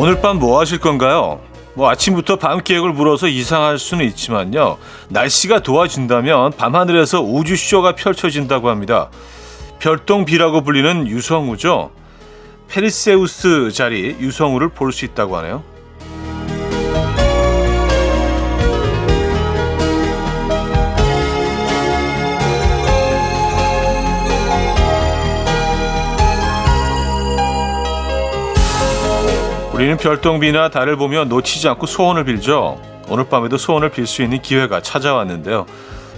오늘 밤 뭐 하실 건가요? 뭐 아침부터 밤 계획을 물어서 이상할 수는 있지만요. 날씨가 도와준다면 밤하늘에서 우주쇼가 펼쳐진다고 합니다. 별똥비라고 불리는 유성우죠. 페르세우스 자리 유성우를 볼 수 있다고 하네요. 우리는 별똥비나 달을 보며 놓치지 않고 소원을 빌죠. 오늘 밤에도 소원을 빌 수 있는 기회가 찾아왔는데요.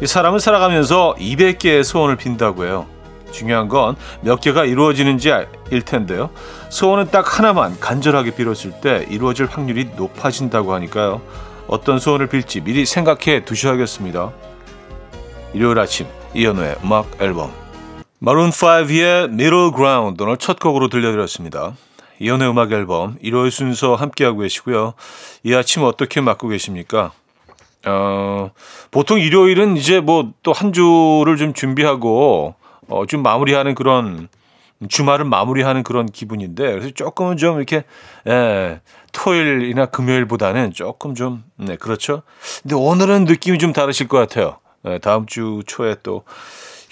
이 사람은 살아가면서 200개의 소원을 빈다고 해요. 중요한 건 몇 개가 이루어지는지 일 텐데요. 소원은 딱 하나만 간절하게 빌었을 때 이루어질 확률이 높아진다고 하니까요. 어떤 소원을 빌지 미리 생각해 두셔야겠습니다. 일요일 아침 이현우의 음악 앨범 마룬5의 Middle Ground 오늘 첫 곡으로 들려드렸습니다. 이연의 음악 앨범 일요일 순서 함께하고 계시고요. 이 아침 어떻게 맞고 계십니까? 보통 일요일은 이제 뭐 또 한 주를 좀 준비하고 좀 마무리하는 그런 주말을 마무리하는 그런 기분인데 그래서 조금은 좀 이렇게 토요일이나 금요일보다는 조금 좀 그렇죠. 근데 오늘은 느낌이 좀 다르실 것 같아요. 다음 주 초에 또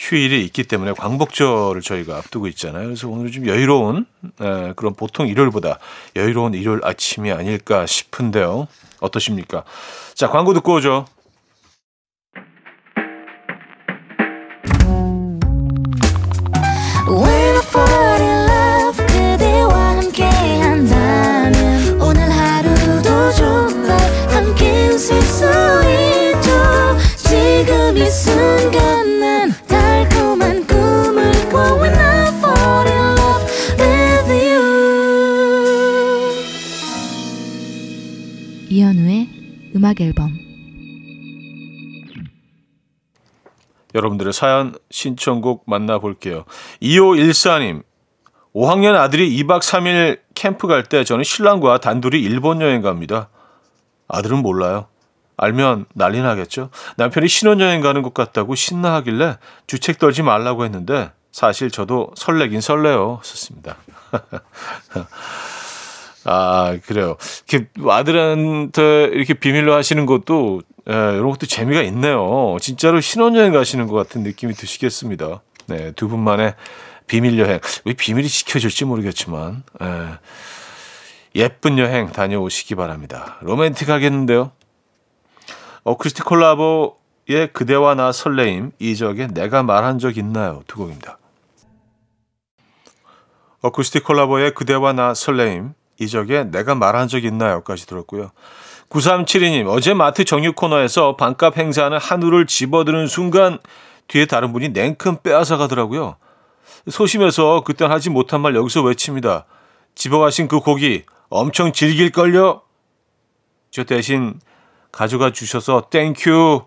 휴일이 있기 때문에 광복절을 저희가 앞두고 있잖아요. 그래서 오늘 좀 여유로운 그런 보통 일요일보다 여유로운 일요일 아침이 아닐까 싶은데요. 어떠십니까? 자, 광고 듣고 오죠. 이현우의 음악 앨범. 여러분들의 사연 신청곡 만나볼게요. 2514님 5학년 아들이 2박 3일 캠프 갈 때 저는 신랑과 단둘이 일본 여행 갑니다. 아들은 몰라요. 알면 난리 나겠죠. 남편이 신혼여행 가는 것 같다고 신나하길래 주책 떨지 말라고 했는데 사실 저도 설레긴 설레요. 썼습니다. 아, 그래요. 이렇게 아들한테 이렇게 비밀로 하시는 것도, 이런 것도 재미가 있네요. 진짜로 신혼여행 가시는 것 같은 느낌이 드시겠습니다. 네, 두 분만의 비밀여행. 왜 비밀이 지켜질지 모르겠지만, 예쁜 여행 다녀오시기 바랍니다. 로맨틱하겠는데요. 크리스티 콜라보의 그대와 나 설레임, 이적의 내가 말한 적 있나요? 두 곡입니다. 크리스티 콜라보의 그대와 나 설레임, 이적의 내가 말한 적 있나요?까지 들었고요. 9372님, 어제 마트 정육 코너에서 반값 행사하는 한우를 집어드는 순간 뒤에 다른 분이 냉큼 빼앗아 가더라고요. 소심해서 그땐 하지 못한 말 여기서 외칩니다. 집어가신 그 고기 엄청 질길걸요? 저 대신 가져가 주셔서 땡큐.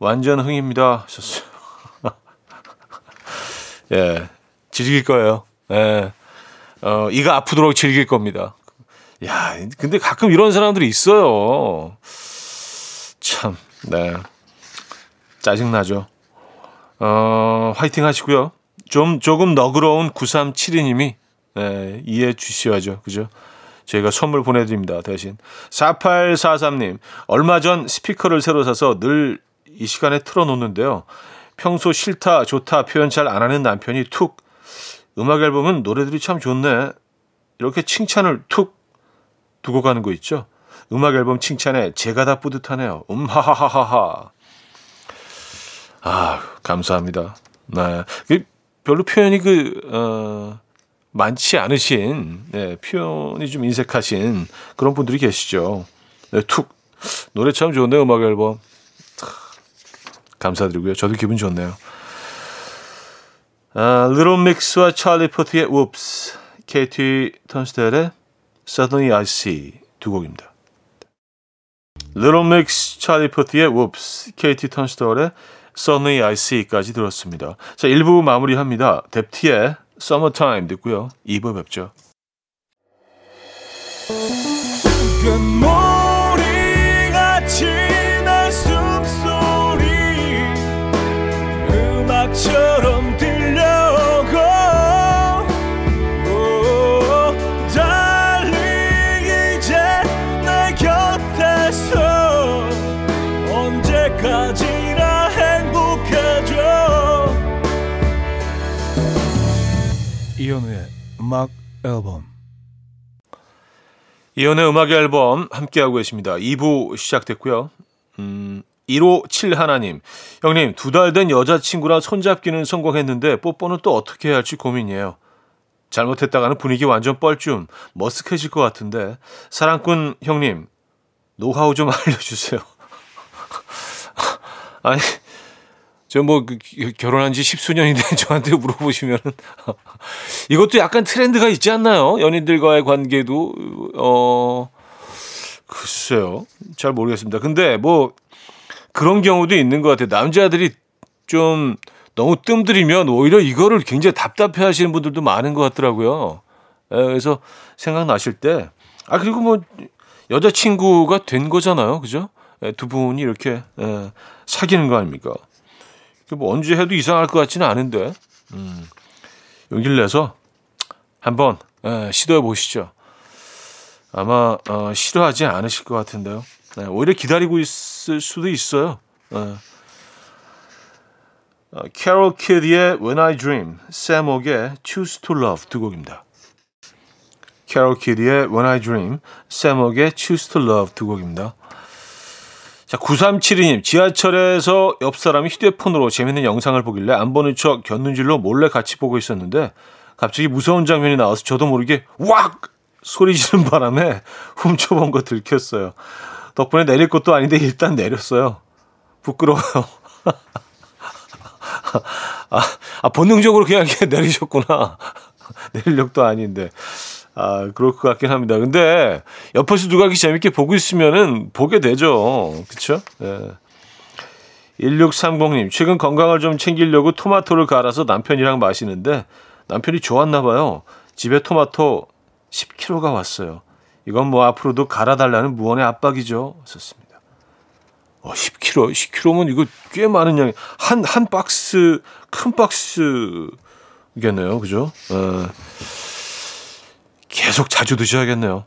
완전 흥입니다. 예, 질길 거예요. 예. 이가 아프도록 즐길 겁니다. 야, 근데 가끔 이런 사람들이 있어요. 참, 네. 짜증나죠. 화이팅 하시고요. 조금 너그러운 9372님이, 네, 이해해 주셔야죠. 그죠? 저희가 선물 보내드립니다. 대신. 4843님, 얼마 전 스피커를 새로 사서 늘 이 시간에 틀어놓는데요. 평소 싫다, 좋다 표현 잘 안 하는 남편이 툭, 음악 앨범은 노래들이 참 좋네. 이렇게 칭찬을 툭 두고 가는 거 있죠. 음악 앨범 칭찬에 제가 다 뿌듯하네요. 하하하하하. 아, 감사합니다. 네, 별로 표현이 많지 않으신, 네, 표현이 좀 인색하신 그런 분들이 계시죠. 네, 툭 노래 참 좋네 음악 앨범. 감사드리고요. 저도 기분 좋네요. Little Mix와 찰리 포트의 Whoops, KT 턴스텔의 Suddenly I See 두 곡입니다. Little Mix, 찰리 포트의 Whoops, KT 턴스텔의 Suddenly I See까지 들었습니다. 자, 1부 마무리합니다. 뎁티의 Summer Time 듣고요. 2부 뵙죠. 이현우의 음악 앨범. 이현우의 음악 앨범 함께하고 계십니다. 2부 시작됐고요. 1571님, 형님, 2달 된 여자친구랑 손잡기는 성공했는데 뽀뽀는 또 어떻게 해야 할지 고민이에요. 잘못했다가는 분위기 완전 뻘쭘, 머쓱해질 것 같은데 사랑꾼 형님, 노하우 좀 알려주세요. 아니, 저 뭐 결혼한 지 십수년인데 저한테 물어보시면 이것도 약간 트렌드가 있지 않나요? 연인들과의 관계도 글쎄요, 잘 모르겠습니다. 근데 뭐 그런 경우도 있는 것 같아요. 남자들이 좀 너무 뜸들이면 오히려 이거를 굉장히 답답해하시는 분들도 많은 것 같더라고요. 그래서 생각나실 때, 아 그리고 뭐 여자친구가 된 거잖아요, 그죠? 두 분이 이렇게 사귀는 거 아닙니까? 뭐 언제 해도 이상할 것 같지는 않은데 용기를 내서 한번 시도해 보시죠. 아마 싫어하지 않으실 것 같은데요. 오히려 기다리고 있을 수도 있어요. 캐롤 키드의 When I Dream, 샘 옥의 Choose to Love 두 곡입니다. 캐롤 키드의 When I Dream, 샘 옥의 Choose to Love 두 곡입니다. 자, 9372님, 지하철에서 옆 사람이 휴대폰으로 재밌는 영상을 보길래 안 보는 척 곁눈질로 몰래 같이 보고 있었는데 갑자기 무서운 장면이 나와서 저도 모르게 왁! 소리 지른 바람에 훔쳐본 거 들켰어요. 덕분에 내릴 것도 아닌데 일단 내렸어요. 부끄러워요. 본능적으로 그냥 내리셨구나. 내리력도 아닌데. 그럴 것 같긴 합니다. 근데 옆에서 누가 이렇게 재밌게 보고 있으면은 보게 되죠. 그쵸? 네. 1630님, 최근 건강을 좀 챙기려고 토마토를 갈아서 남편이랑 마시는데 남편이 좋았나 봐요. 집에 토마토 10kg가 왔어요. 이건 뭐 앞으로도 갈아달라는 무언의 압박이죠. 썼습니다. 10kg면 이거 꽤 많은 양이, 한 박스, 큰 박스겠네요. 그죠? 계속 자주 드셔야겠네요.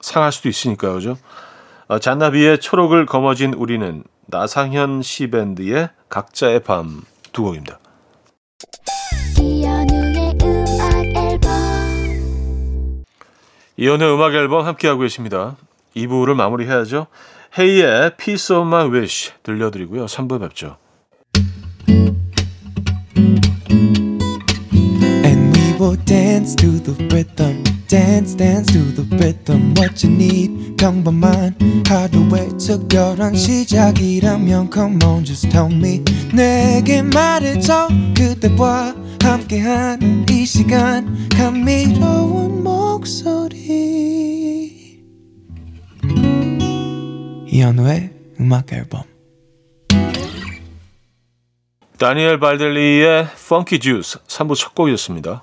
상할 수도 있으니까요. 그죠? 잔나비의 초록을 거머쥔 우리는, 나상현 씨 밴드의 각자의 밤 두 곡입니다. 이연의 음악 앨범 함께하고 계십니다. 2부를 마무리해야죠. 헤이의 Piece of My Wish 들려드리고요. 3부 뵙죠. Dance to the rhythm, dance, dance to the rhythm. What you need, come by mine. How the way to go on, 시작이라면 come on, just tell me. 내게 말해줘, 그대와 함께한 이 시간. 감미로운 목소리. 이현우의 음악 앨범. 다니엘 발델리의 Funky Juice 3부 첫 곡이었습니다.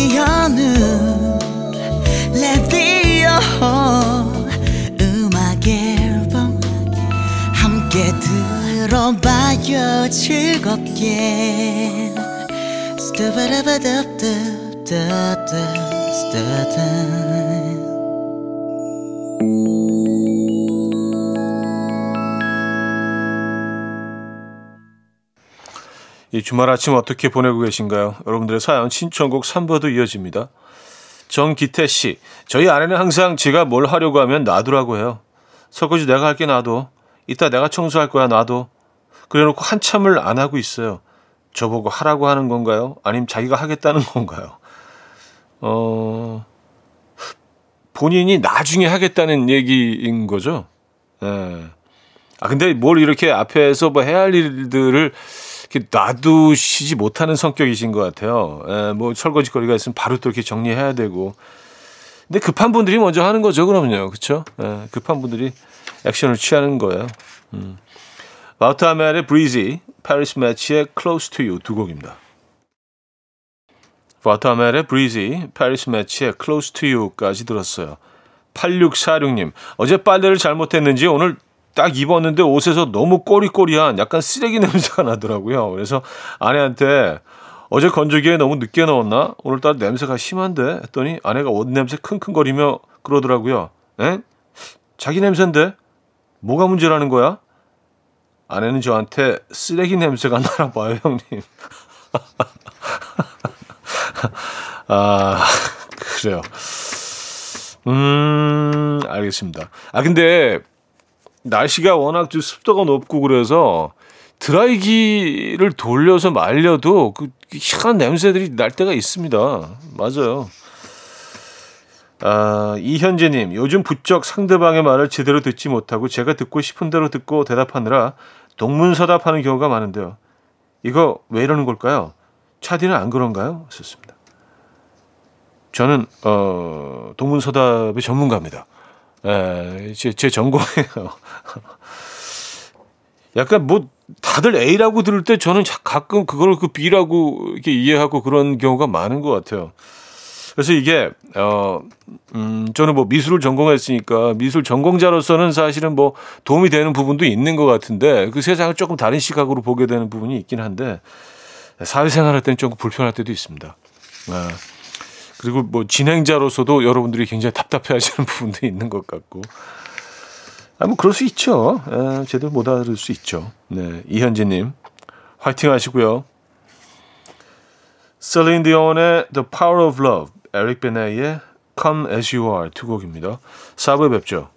이현우 레디오 들어봐요 즐겁게 이 주말 아침 어떻게 보내고 계신가요? 여러분들의 사연 신청곡 3부도 이어집니다. 정기태 씨, 저희 아내는 항상 제가 뭘 하려고 하면 놔두라고 해요. 설거지 내가 할게 놔둬. 이따 내가 청소할 거야 놔둬. 그래놓고 한참을 안 하고 있어요. 저보고 하라고 하는 건가요? 아니면 자기가 하겠다는 건가요? 본인이 나중에 하겠다는 얘기인 거죠. 예. 아 근데 뭘 이렇게 앞에서 뭐 해야 할 일들을 이렇게 놔두시지 못하는 성격이신 것 같아요. 예, 뭐 설거지거리가 있으면 바로 또 이렇게 정리해야 되고. 근데 급한 분들이 먼저 하는 거죠, 그럼요, 그렇죠? 예, 급한 분들이 액션을 취하는 거예요. 마우타멜의 브리지, 파리스 매치의 Close to You 두 곡입니다. 마우타멜의 브리지, 파리스 매치의 Close to You까지 들었어요. 8646님, 어제 빨래를 잘못했는지 오늘 딱 입었는데 옷에서 너무 꼬리꼬리한 약간 쓰레기 냄새가 나더라고요. 그래서 아내한테 어제 건조기에 너무 늦게 넣었나? 오늘따라 냄새가 심한데? 했더니 아내가 옷 냄새 킁킁거리며 그러더라고요. 에? 자기 냄새인데? 뭐가 문제라는 거야? 아내는 저한테 쓰레기 냄새가 나나 봐요, 형님. 아, 그래요. 알겠습니다. 아, 근데 날씨가 워낙 좀 습도가 높고 그래서 드라이기를 돌려서 말려도 그 희한한 냄새들이 날 때가 있습니다. 맞아요. 아, 이현재님, 요즘 부쩍 상대방의 말을 제대로 듣지 못하고 제가 듣고 싶은 대로 듣고 대답하느라 동문서답하는 경우가 많은데요. 이거 왜 이러는 걸까요? 차디는 안 그런가요? 썼습니다. 저는 동문서답의 전문가입니다. 예, 제 전공이에요. 약간 뭐 다들 A라고 들을 때 저는 가끔 그걸 그 B라고 이렇게 이해하고 그런 경우가 많은 것 같아요. 그래서 이게 저는 뭐 미술을 전공했으니까 미술 전공자로서는 사실은 뭐 도움이 되는 부분도 있는 것 같은데 그 세상을 조금 다른 시각으로 보게 되는 부분이 있긴 한데 사회생활할 때는 조금 불편할 때도 있습니다. 예. 그리고 뭐 진행자로서도 여러분들이 굉장히 답답해하시는 부분도 있는 것 같고, 아 뭐 그럴 수 있죠. 아, 제대로 못 알을 수 있죠. 네, 이현진님 화이팅하시고요. 셀린 디온의 The Power of Love, 에릭 베네의 Come As You Are 두 곡입니다. 4부에 뵙죠.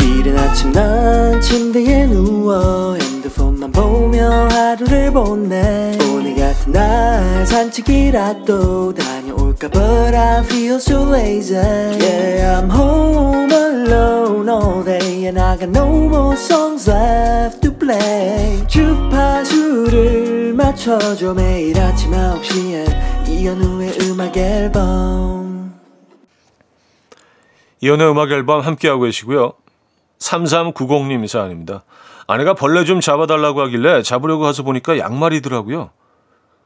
이른 아침 난 침대에 누워 핸드폰만 보며 하루를 보내. 오늘 같은 날 산책이라도 다녀올까 but I feel so lazy. Yeah, I'm home alone all day and I got no more songs left to play. 주파수를 맞춰줘. 매일 아침 9시에 이현우의 음악 앨범. 이현우의 음악 앨범 함께하고 계시고요. 3390님 사연입니다. 아내가 벌레 좀 잡아달라고 하길래 잡으려고 가서 보니까 양말이더라고요.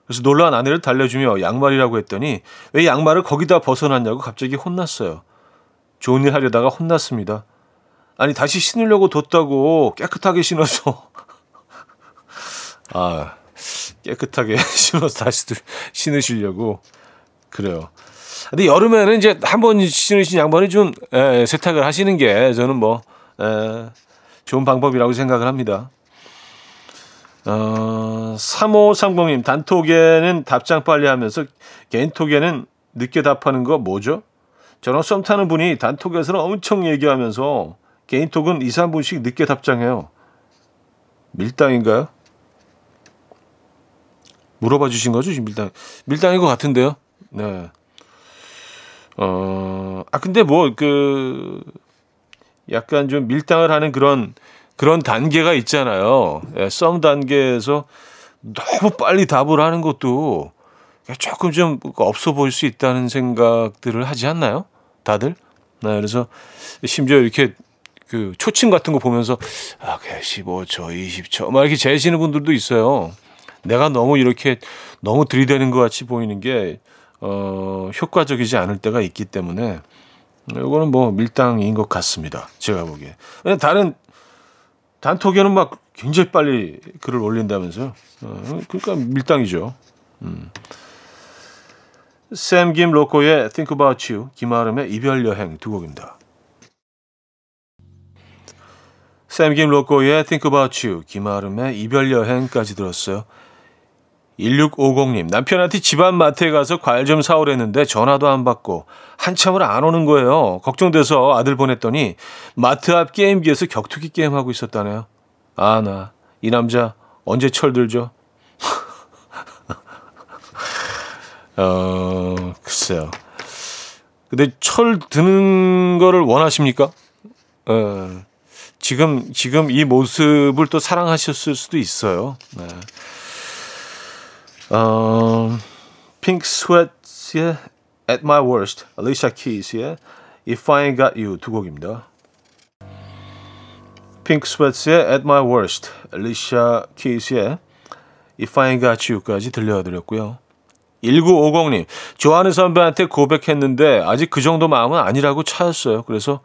그래서 놀란 아내를 달래주며 양말이라고 했더니 왜 양말을 거기다 벗어놨냐고 갑자기 혼났어요. 좋은 일 하려다가 혼났습니다. 아니 다시 신으려고 뒀다고 깨끗하게 신어서. 아, 깨끗하게 신어서 다시 신으시려고. 그래요. 근데 여름에는 이제 한번 신으신 양말을 좀 세탁을 하시는 게 저는 뭐 좋은 방법이라고 생각을 합니다. 3530님, 단톡에는 답장 빨리 하면서 개인톡에는 늦게 답하는 거 뭐죠? 저랑 썸 타는 분이 단톡에서는 엄청 얘기하면서 개인톡은 2, 3분씩 늦게 답장해요. 밀당인가요? 물어봐 주신 거죠? 지금 밀당인 것 같은데요. 네. 아 근데 뭐 그 약간 좀 밀당을 하는 그런 단계가 있잖아요. 예, 썸 단계에서 너무 빨리 답을 하는 것도 조금 좀 없어 보일 수 있다는 생각들을 하지 않나요? 다들? 네, 그래서 심지어 이렇게 그 초침 같은 거 보면서 아, 15초, 20초 막 이렇게 재시는 분들도 있어요. 내가 너무 이렇게 너무 들이대는 것 같이 보이는 게 효과적이지 않을 때가 있기 때문에 이거는 뭐 밀당인 것 같습니다. 제가 보기에. 다른 단톡에는 막 굉장히 빨리 글을 올린다면서요. 그러니까 밀당이죠. 샘 김 로코의 Think About You, 김아름의 이별여행 두 곡입니다. 샘 김 로코의 Think About You, 김아름의 이별여행까지 들었어요. 1650님, 남편한테 집안 마트에 가서 과일 좀 사오랬는데 전화도 안 받고 한참을 안 오는 거예요. 걱정돼서 아들 보냈더니 마트 앞 게임기에서 격투기 게임하고 있었다네요. 아, 나 이 남자 언제 철들죠? 글쎄요. 근데 철 드는 거를 원하십니까? 지금 이 모습을 또 사랑하셨을 수도 있어요. 네. Pink Sweat$의 At My Worst, Alicia Keys의 If I Ain't Got You 두 곡입니다. Pink Sweat의 At My Worst, Alicia Keys의 If I Ain't Got You까지 들려드렸고요. 1950님, 좋아하는 선배한테 고백했는데 아직 그 정도 마음은 아니라고 차였어요. 그래서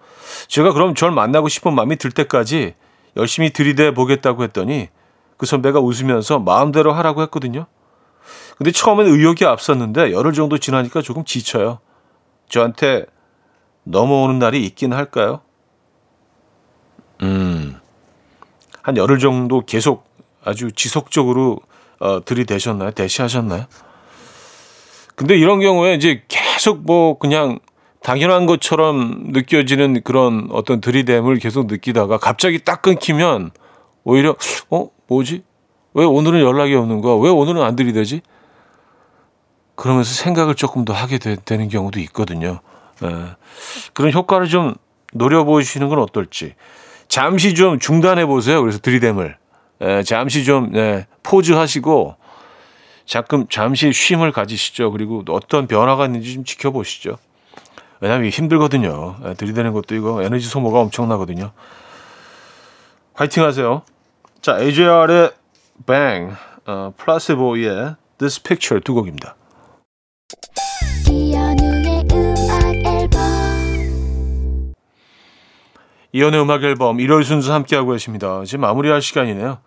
제가 그럼 절 만나고 싶은 마음이 들 때까지 열심히 들이대 보겠다고 했더니 그 선배가 웃으면서 마음대로 하라고 했거든요. 근데 처음엔 의욕이 앞섰는데 열흘 정도 지나니까 조금 지쳐요. 저한테 넘어오는 날이 있긴 할까요? 한 열흘 정도 계속 아주 지속적으로 들이대셨나요? 대시하셨나요? 근데 이런 경우에 이제 계속 뭐 그냥 당연한 것처럼 느껴지는 그런 어떤 들이댐을 계속 느끼다가 갑자기 딱 끊기면 오히려 뭐지? 왜 오늘은 연락이 없는 거야? 왜 오늘은 안 들이대지? 그러면서 생각을 조금 더 하게 되는 경우도 있거든요. 그런 효과를 좀 노려보시는 건 어떨지. 잠시 좀 중단해보세요. 그래서 들이댐을. 잠시 좀 포즈하시고 잠시 쉼을 가지시죠. 그리고 어떤 변화가 있는지 좀 지켜보시죠. 왜냐하면 힘들거든요. 들이대는 것도 이거 에너지 소모가 엄청나거든요. 화이팅 하세요. 자, AJR의 Bang, 플라시보의 This Picture 두 곡입니다. 이연의 음악 앨범 1월 순서 함께하고 계십니다. 이제 마무리할 시간이네요.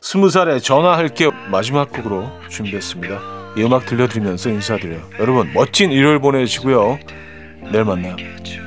20살에 전화할게요. 마지막 곡으로 준비했습니다. 이 음악 들려드리면서 인사드려요. 여러분 멋진 일요일 보내시고요. 내일 만나요.